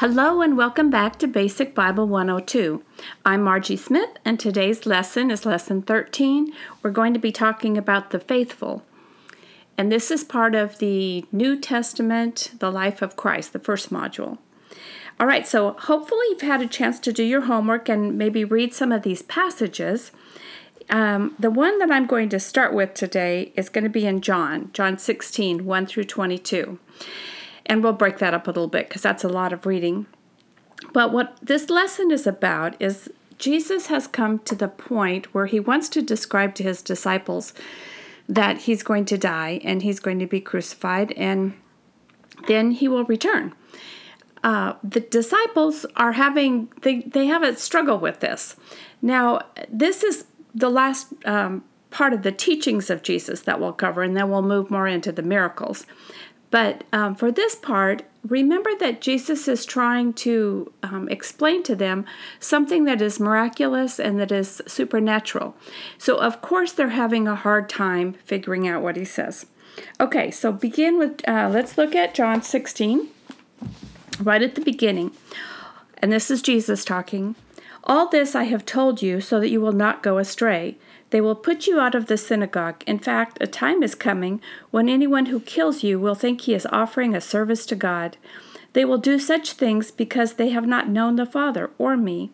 Hello and welcome back to Basic Bible 102. I'm Margie Smith, and today's lesson is Lesson 13. We're going to be talking about the faithful. And this is part of the New Testament, the life of Christ, the first module. All right, so hopefully you've had a chance to do your homework and maybe read some of these passages. The one that I'm going to start with today is going to be in John 16, 1 through 22. And we'll break that up a little bit because that's a lot of reading. But what this lesson is about is Jesus has come to the point where he wants to describe to his disciples that he's going to die and he's going to be crucified and then he will return. The disciples are having, they have a struggle with this. Now, this is the last part of the teachings of Jesus that we'll cover, and then we'll move more into the miracles. But for this part, remember that Jesus is trying to explain to them something that is miraculous and that is supernatural. So, of course, they're having a hard time figuring out what he says. Okay, so begin with, let's look at John 16, right at the beginning. And this is Jesus talking. All this I have told you so that you will not go astray. They will put you out of the synagogue. In fact, a time is coming when anyone who kills you will think he is offering a service to God. They will do such things because they have not known the Father or me.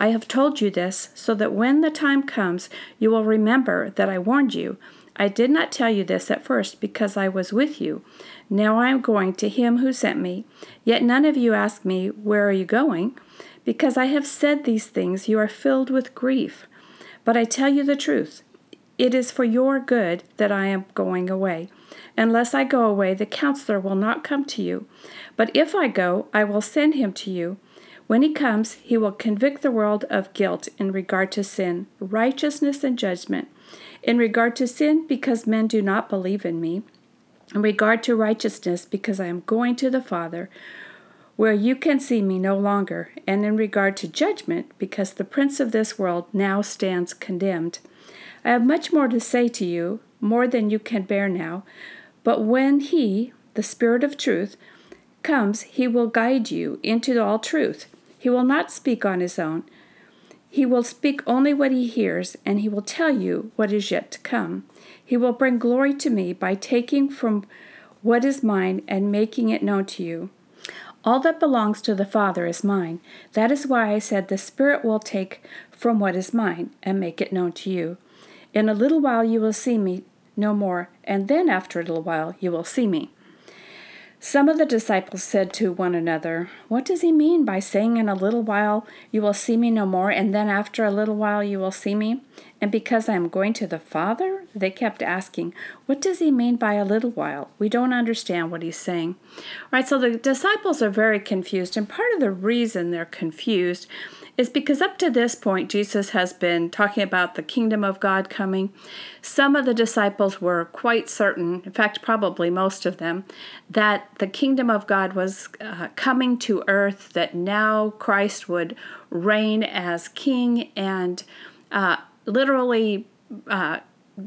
I have told you this so that when the time comes, you will remember that I warned you. I did not tell you this at first because I was with you. Now I am going to him who sent me. Yet none of you ask me, where are you going? Because I have said these things, you are filled with grief. But I tell you the truth, it is for your good that I am going away. Unless I go away, the counselor will not come to you. But if I go, I will send him to you. When he comes, he will convict the world of guilt in regard to sin, righteousness, and judgment. In regard to sin, because men do not believe in me. In regard to righteousness, because I am going to the Father, where you can see me no longer, and in regard to judgment, because the prince of this world now stands condemned. I have much more to say to you, more than you can bear now, but when he, the Spirit of truth, comes, he will guide you into all truth. He will not speak on his own. He will speak only what he hears, and he will tell you what is yet to come. He will bring glory to me by taking from what is mine and making it known to you. All that belongs to the Father is mine. That is why I said the Spirit will take from what is mine and make it known to you. In a little while you will see me no more, and then after a little while you will see me. Some of the disciples said to one another, what does he mean by saying in a little while you will see me no more, and then after a little while you will see me? And because I am going to the Father? They kept asking, what does he mean by a little while? We don't understand what he's saying. All right, so the disciples are very confused, and part of the reason they're confused is because up to this point, Jesus has been talking about the kingdom of God coming. Some of the disciples were quite certain, in fact, probably most of them, that the kingdom of God was coming to earth, that now Christ would reign as king and literally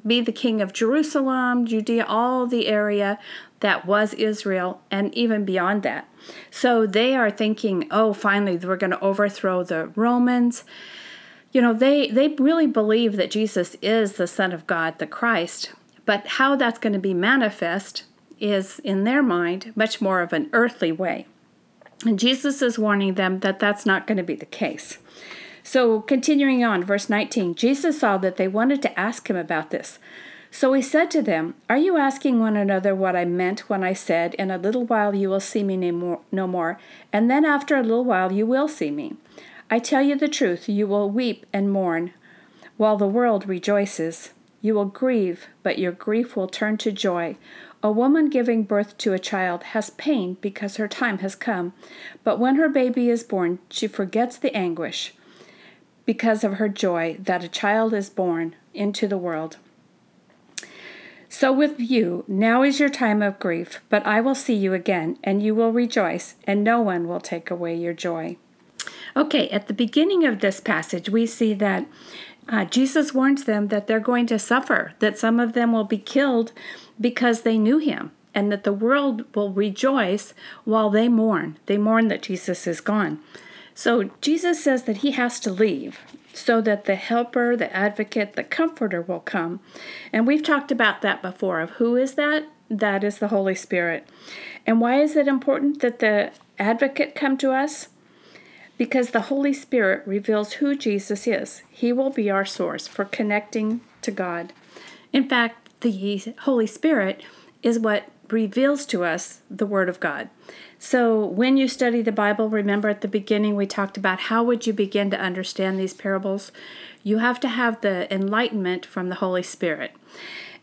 be the king of Jerusalem, Judea, all the area that was Israel, and even beyond that. So they are thinking, oh, finally, we're going to overthrow the Romans. You know, they really believe that Jesus is the Son of God, the Christ, but how that's going to be manifest is, in their mind, much more of an earthly way. And Jesus is warning them that that's not going to be the case. So continuing on, verse 19, Jesus saw that they wanted to ask him about this. So he said to them, are you asking one another what I meant when I said, in a little while you will see me no more, and then after a little while you will see me? I tell you the truth, you will weep and mourn, while the world rejoices. You will grieve, but your grief will turn to joy. A woman giving birth to a child has pain because her time has come, but when her baby is born, she forgets the anguish because of her joy that a child is born into the world. So with you, now is your time of grief, but I will see you again, and you will rejoice, and no one will take away your joy. Okay, at the beginning of this passage, we see that Jesus warns them that they're going to suffer, that some of them will be killed because they knew him, and that the world will rejoice while they mourn. They mourn that Jesus is gone. So Jesus says that he has to leave so that the helper, the advocate, the comforter will come. And we've talked about that before, of who is that? That is the Holy Spirit. And why is it important that the advocate come to us? Because the Holy Spirit reveals who Jesus is. He will be our source for connecting to God. In fact, the Holy Spirit is what reveals to us the Word of God. So when you study the Bible, remember at the beginning we talked about how would you begin to understand these parables? You have to have the enlightenment from the Holy Spirit.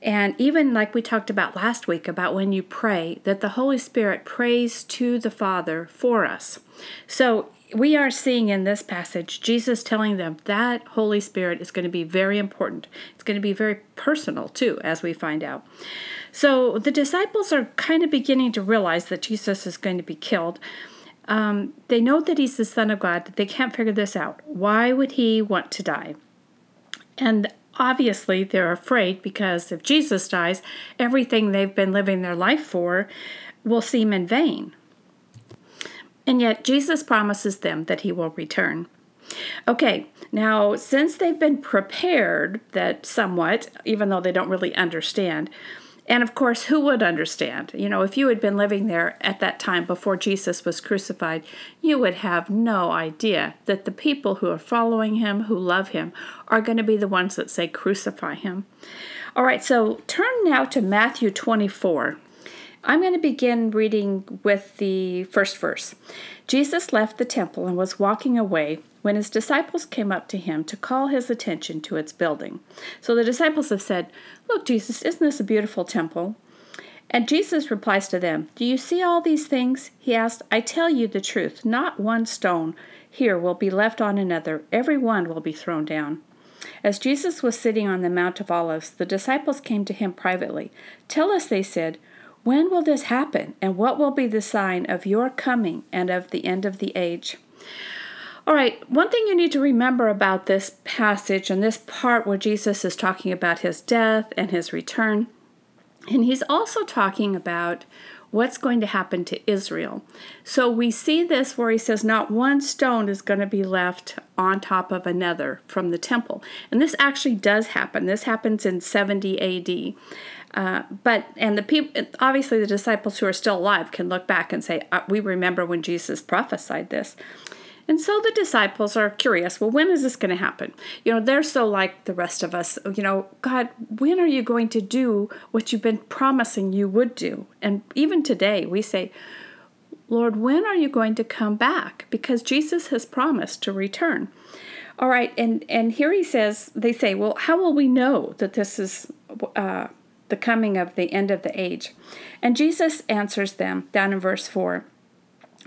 And even like we talked about last week about when you pray, that the Holy Spirit prays to the Father for us. So we are seeing in this passage Jesus telling them that Holy Spirit is going to be very important. It's going to be very personal, too, as we find out. So the disciples are kind of beginning to realize that Jesus is going to be killed. They know that he's the Son of God, but they can't figure this out. Why would he want to die? And obviously, they're afraid because if Jesus dies, everything they've been living their life for will seem in vain. And yet Jesus promises them that he will return. Okay, now since they've been prepared that somewhat, even though they don't really understand, and of course, who would understand? You know, if you had been living there at that time before Jesus was crucified, you would have no idea that the people who are following him, who love him, are going to be the ones that say crucify him. All right, so turn now to Matthew 24. I'm going to begin reading with the first verse. Jesus left the temple and was walking away when his disciples came up to him to call his attention to its building. So the disciples have said, "Look, Jesus, isn't this a beautiful temple?" And Jesus replies to them, "Do you see all these things?" He asked, "I tell you the truth, not one stone here will be left on another. Every one will be thrown down." As Jesus was sitting on the Mount of Olives, the disciples came to him privately. "Tell us," they said, "when will this happen, and what will be the sign of your coming and of the end of the age?" All right, one thing you need to remember about this passage and this part where Jesus is talking about his death and his return, and he's also talking about what's going to happen to Israel. So we see this where he says not one stone is going to be left on top of another from the temple. And this actually does happen. This happens in 70 AD. But the people, obviously the disciples who are still alive can look back and say, we remember when Jesus prophesied this. And so the disciples are curious, well, when is this going to happen? You know, they're so like the rest of us, you know, God, when are you going to do what you've been promising you would do? And even today we say, Lord, when are you going to come back? Because Jesus has promised to return. All right, and here he says, they say, well, how will we know that this is the coming of the end of the age? And Jesus answers them down in verse 4.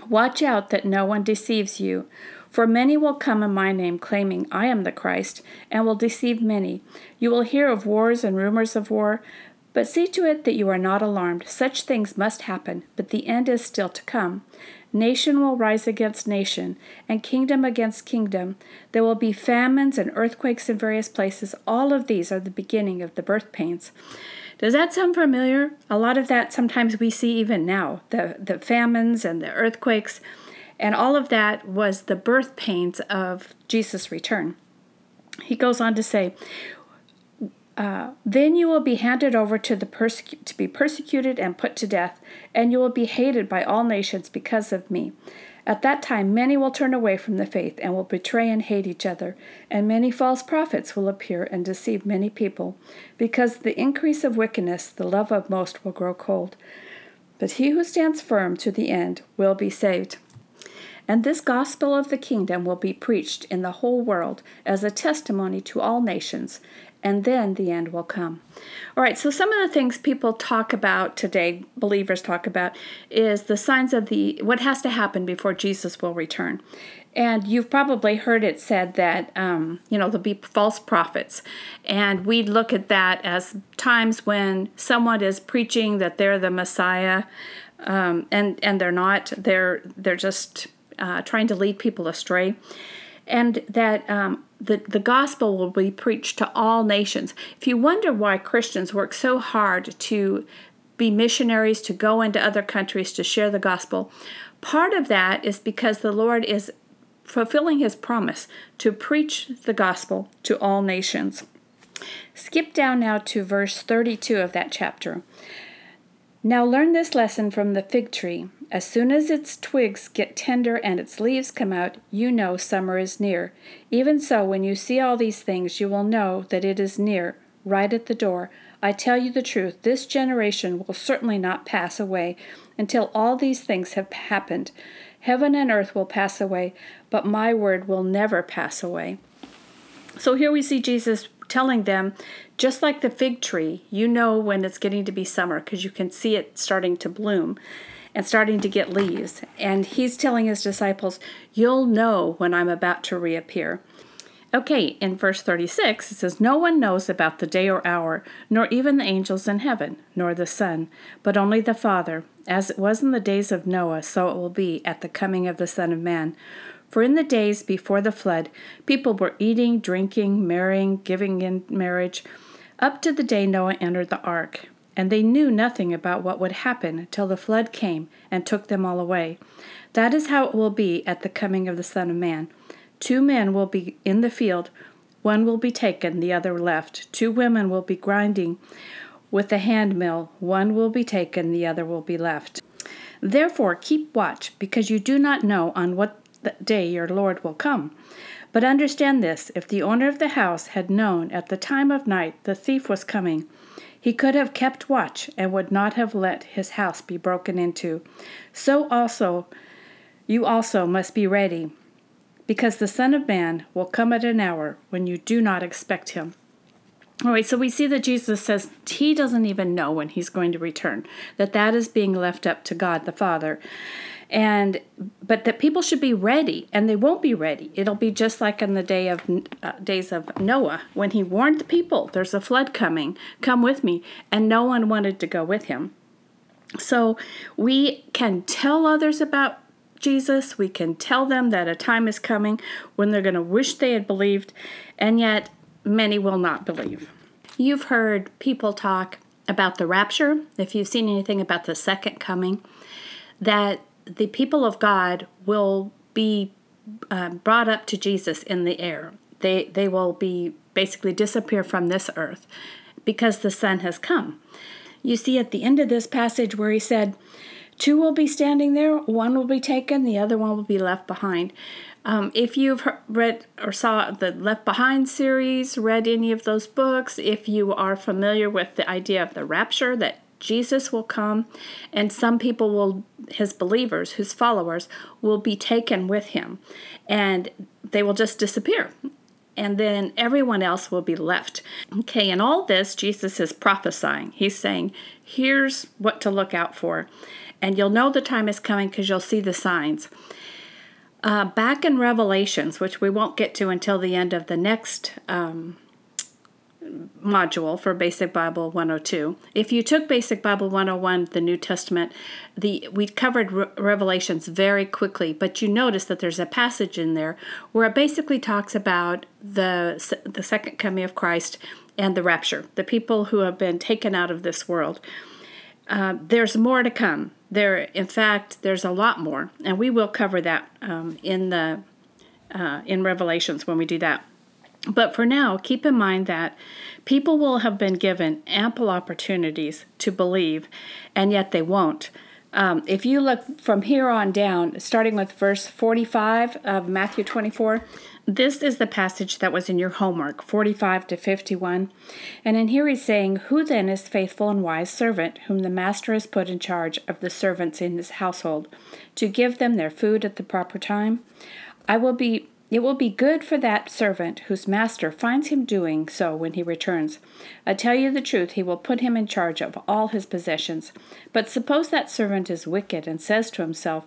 "Watch out that no one deceives you, for many will come in my name claiming I am the Christ, and will deceive many. You will hear of wars and rumors of war, but see to it that you are not alarmed. Such things must happen, but the end is still to come. Nation will rise against nation, and kingdom against kingdom. There will be famines and earthquakes in various places. All of these are the beginning of the birth pains." Does that sound familiar? A lot of that sometimes we see even now, the famines and the earthquakes, and all of that was the birth pains of Jesus' return. He goes on to say, "Then you will be handed over to be persecuted and put to death, and you will be hated by all nations because of me. At that time, many will turn away from the faith and will betray and hate each other, and many false prophets will appear and deceive many people. Because of the increase of wickedness, the love of most will grow cold. But he who stands firm to the end will be saved. And this gospel of the kingdom will be preached in the whole world as a testimony to all nations, and then the end will come." All right, so some of the things people talk about today, believers talk about, is the signs of what has to happen before Jesus will return. And you've probably heard it said that, there'll be false prophets. And we look at that as times when someone is preaching that they're the Messiah, and they're not. They're just trying to lead people astray. And that the gospel will be preached to all nations. If you wonder why Christians work so hard to be missionaries, to go into other countries to share the gospel. Part of that is because the Lord is fulfilling his promise to preach the gospel to all nations. Skip down now to verse 32 of that chapter. Now learn this lesson from the fig tree. As soon as its twigs get tender and its leaves come out, you know summer is near. Even so, when you see all these things, you will know that it is near, right at the door. I tell you the truth, this generation will certainly not pass away until all these things have happened. Heaven and earth will pass away, but my word will never pass away. So here we see Jesus telling them, just like the fig tree, you know when it's getting to be summer because you can see it starting to bloom and starting to get leaves. And he's telling his disciples, you'll know when I'm about to reappear. Okay, in verse 36, it says, no one knows about the day or hour, nor even the angels in heaven, nor the Son, but only the Father. As it was in the days of Noah, so it will be at the coming of the Son of Man. For in the days before the flood, people were eating, drinking, marrying, giving in marriage, up to the day Noah entered the ark. And they knew nothing about what would happen till the flood came and took them all away. That is how it will be at the coming of the Son of Man. 2 men will be in the field, one will be taken, the other left. 2 women will be grinding with the handmill, one will be taken, the other will be left. Therefore keep watch, because you do not know on what day your Lord will come. But understand this, if the owner of the house had known at the time of night the thief was coming, he could have kept watch and would not have let his house be broken into. So also, you also must be ready, because the Son of Man will come at an hour when you do not expect him. All right, so we see that Jesus says he doesn't even know when he's going to return, that is being left up to God the Father. But that people should be ready, and they won't be ready. It'll be just like in the days of Noah, when he warned the people, there's a flood coming, come with me, and no one wanted to go with him. So we can tell others about Jesus, we can tell them that a time is coming when they're going to wish they had believed, and yet many will not believe. You've heard people talk about the rapture, if you've seen anything about the second coming, that the people of God will be brought up to Jesus in the air. They will be basically disappear from this earth because the Son has come. You see at the end of this passage where he said, 2 will be standing there, 1 will be taken, the other one will be left behind. If you've read or saw the Left Behind series, read any of those books, if you are familiar with the idea of the rapture, that Jesus will come, and some people will, his believers, his followers, will be taken with him, and they will just disappear, and then everyone else will be left. Okay, in all this, Jesus is prophesying. He's saying, here's what to look out for, and you'll know the time is coming because you'll see the signs. Back in Revelations, which we won't get to until the end of the next module for Basic Bible 102. If you took Basic Bible 101, the New Testament, we covered Revelations very quickly, but you notice that there's a passage in there where it basically talks about the second coming of Christ and the rapture, the people who have been taken out of this world. There's more to come. In fact, there's a lot more, and we will cover that in Revelations when we do that. But for now, keep in mind that people will have been given ample opportunities to believe, and yet they won't. If you look from here on down, starting with verse 45 of Matthew 24, this is the passage that was in your homework, 45 to 51. And in here he's saying, who then is faithful and wise servant, whom the master has put in charge of the servants in his household, to give them their food at the proper time? It will be good for that servant whose master finds him doing so when he returns. I tell you the truth, he will put him in charge of all his possessions. But suppose that servant is wicked and says to himself,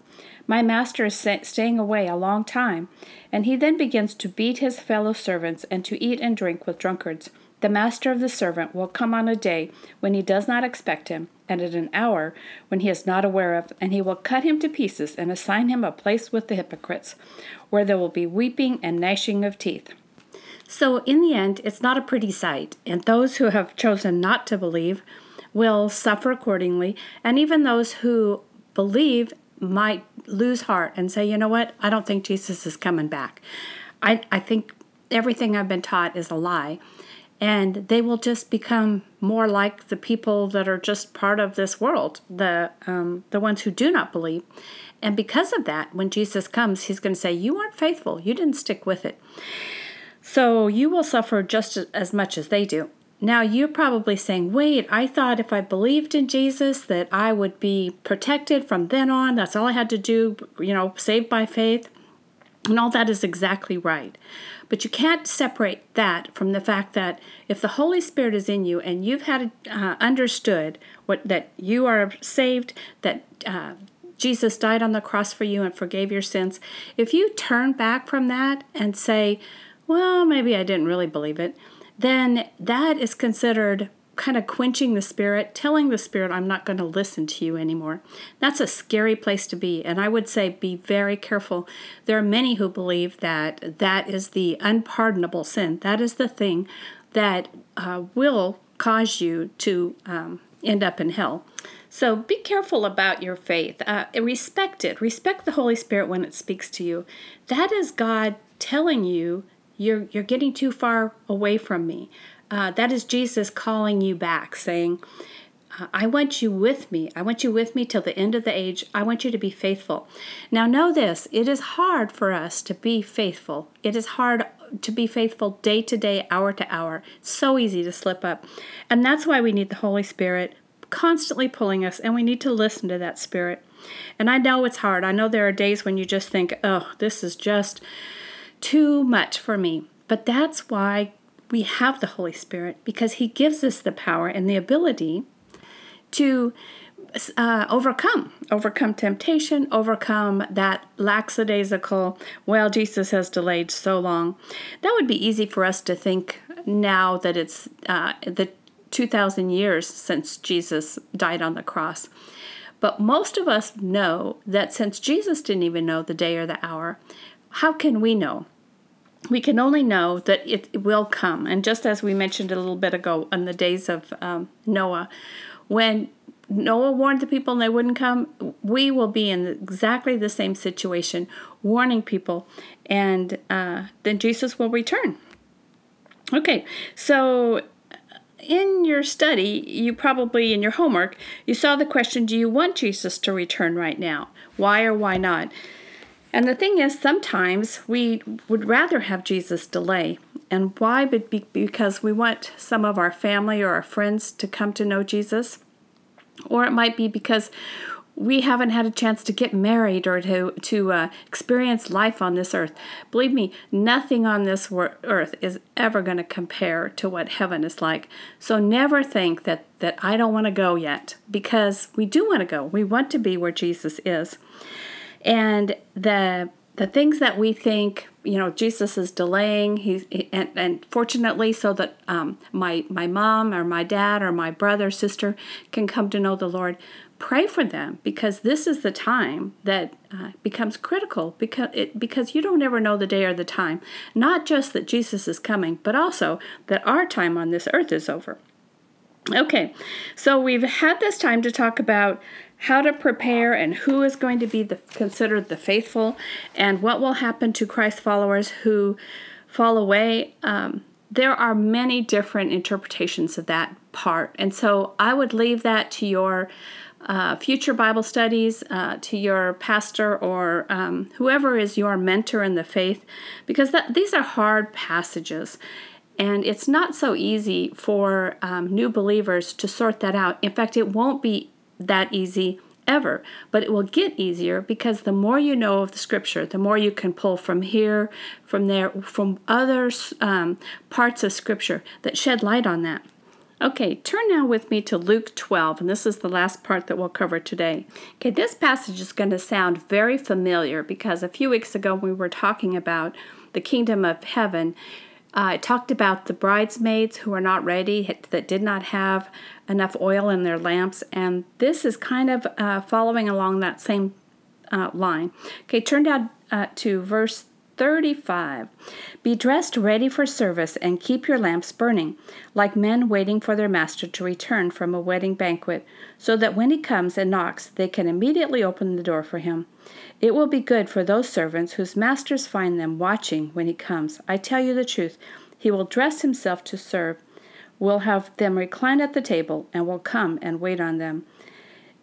my master is staying away a long time, and he then begins to beat his fellow servants and to eat and drink with drunkards. The master of the servant will come on a day when he does not expect him, and at an hour when he is not aware of, and he will cut him to pieces and assign him a place with the hypocrites, where there will be weeping and gnashing of teeth. So in the end, it's not a pretty sight, and those who have chosen not to believe will suffer accordingly, and even those who believe might lose heart and say, you know what, I don't think Jesus is coming back. I think everything I've been taught is a lie. And they will just become more like the people that are just part of this world, the ones who do not believe. And because of that, when Jesus comes, he's going to say, you weren't faithful. You didn't stick with it. So you will suffer just as much as they do. Now, you're probably saying, wait, I thought if I believed in Jesus that I would be protected from then on. That's all I had to do, saved by faith. And all that is exactly right. But you can't separate that from the fact that if the Holy Spirit is in you and you've had understood that you are saved, that Jesus died on the cross for you and forgave your sins, if you turn back from that and say, well, maybe I didn't really believe it, then that is considered kind of quenching the Spirit, telling the Spirit, I'm not going to listen to you anymore. That's a scary place to be, and I would say be very careful. There are many who believe that that is the unpardonable sin. That is the thing that will cause you to end up in hell. So be careful about your faith. Respect it. Respect the Holy Spirit when it speaks to you. That is God telling you, you're getting too far away from me. That is Jesus calling you back, saying, I want you with me. I want you with me till the end of the age. I want you to be faithful. Now know this, it is hard for us to be faithful. It is hard to be faithful day to day, hour to hour. It's so easy to slip up. And that's why we need the Holy Spirit constantly pulling us, and we need to listen to that Spirit. And I know it's hard. I know there are days when you just think, oh, this is just too much for me. But that's why we have the Holy Spirit, because he gives us the power and the ability to overcome temptation, overcome that lackadaisical, well, Jesus has delayed so long. That would be easy for us to think now that it's the 2,000 years since Jesus died on the cross. But most of us know that since Jesus didn't even know the day or the hour, how can we know? We can only know that it will come. And just as we mentioned a little bit ago on the days of Noah, when Noah warned the people and they wouldn't come, we will be in exactly the same situation, warning people, and then Jesus will return. Okay, so in your study, you probably, in your homework, you saw the question, do you want Jesus to return right now? Why or why not? And the thing is, sometimes we would rather have Jesus delay. And why? Because we want some of our family or our friends to come to know Jesus. Or it might be because we haven't had a chance to get married or to experience life on this earth. Believe me, nothing on this earth is ever going to compare to what heaven is like. So never think that I don't want to go yet, because we do want to go. We want to be where Jesus is. And the things that we think, Jesus is delaying, and fortunately so that my mom or my dad or my brother, sister can come to know the Lord, pray for them, because this is the time that becomes critical, because you don't ever know the day or the time. Not just that Jesus is coming, but also that our time on this earth is over. Okay, so we've had this time to talk about how to prepare and who is going to be considered the faithful and what will happen to Christ followers who fall away. There are many different interpretations of that part. And so I would leave that to your future Bible studies, to your pastor or whoever is your mentor in the faith, because these are hard passages. And it's not so easy for new believers to sort that out. In fact, it won't be that easy ever, but it will get easier, because the more you know of the Scripture, the more you can pull from here, from there, from other parts of Scripture that shed light on that. Okay, turn now with me to Luke 12, and this is the last part that we'll cover today. Okay, this passage is going to sound very familiar, because a few weeks ago we were talking about the kingdom of heaven. It talked about the bridesmaids who are not ready, that did not have enough oil in their lamps. And this is kind of following along that same line. Okay, turn down to verse 35. Be dressed ready for service and keep your lamps burning, like men waiting for their master to return from a wedding banquet, so that when he comes and knocks, they can immediately open the door for him. It will be good for those servants whose masters find them watching when he comes. I tell you the truth, he will dress himself to serve, will have them recline at the table, and will come and wait on them.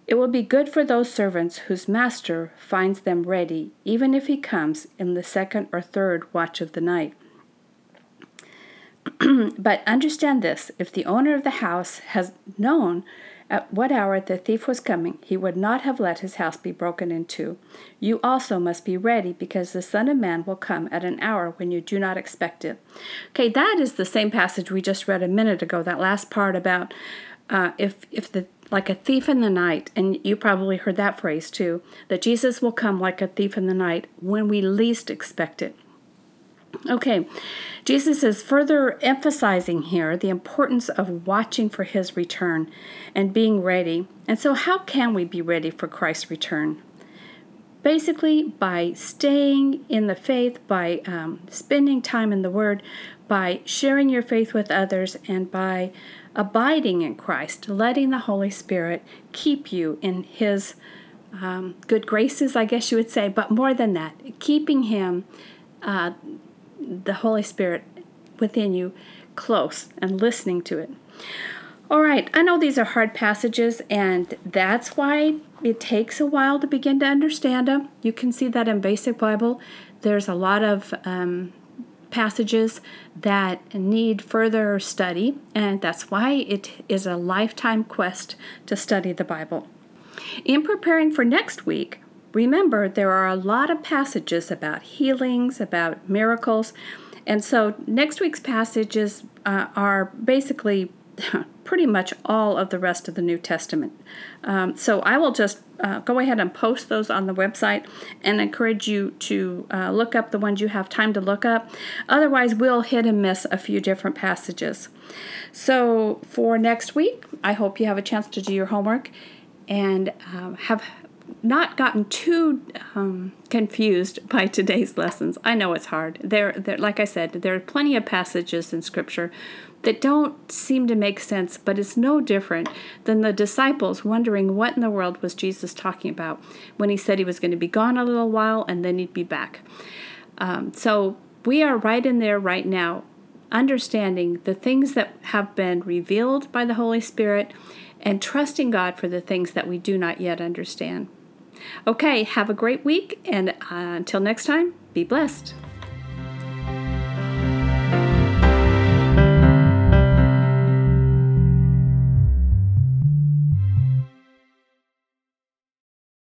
It will be good for those servants whose master finds them ready, even if he comes in the second or third watch of the night. But understand this, if the owner of the house has known at what hour the thief was coming, he would not have let his house be broken into. You also must be ready, because the Son of Man will come at an hour when you do not expect it. Okay, that is the same passage we just read a minute ago, that last part about if like a thief in the night, and you probably heard that phrase too, that Jesus will come like a thief in the night when we least expect it. Okay, Jesus is further emphasizing here the importance of watching for his return and being ready. And so how can we be ready for Christ's return? Basically, by staying in the faith, by spending time in the Word, by sharing your faith with others, and by abiding in Christ, letting the Holy Spirit keep you in his good graces, I guess you would say, but more than that, keeping him, the Holy Spirit within you, close and listening to it. All right, I know these are hard passages, and that's why it takes a while to begin to understand them. You can see that in Basic Bible. There's a lot of passages that need further study, and that's why it is a lifetime quest to study the Bible. In preparing for next week, remember there are a lot of passages about healings, about miracles, and so next week's passages are basically pretty much all of the rest of the New Testament. So I will just go ahead and post those on the website and encourage you to look up the ones you have time to look up. Otherwise, we'll hit and miss a few different passages. So for next week, I hope you have a chance to do your homework and have not gotten too confused by today's lessons. I know it's hard. Like I said, there are plenty of passages in Scripture that don't seem to make sense, but it's no different than the disciples wondering what in the world was Jesus talking about when he said he was going to be gone a little while and then he'd be back. So we are right in there right now, understanding the things that have been revealed by the Holy Spirit and trusting God for the things that we do not yet understand. Okay, have a great week, and until next time, be blessed.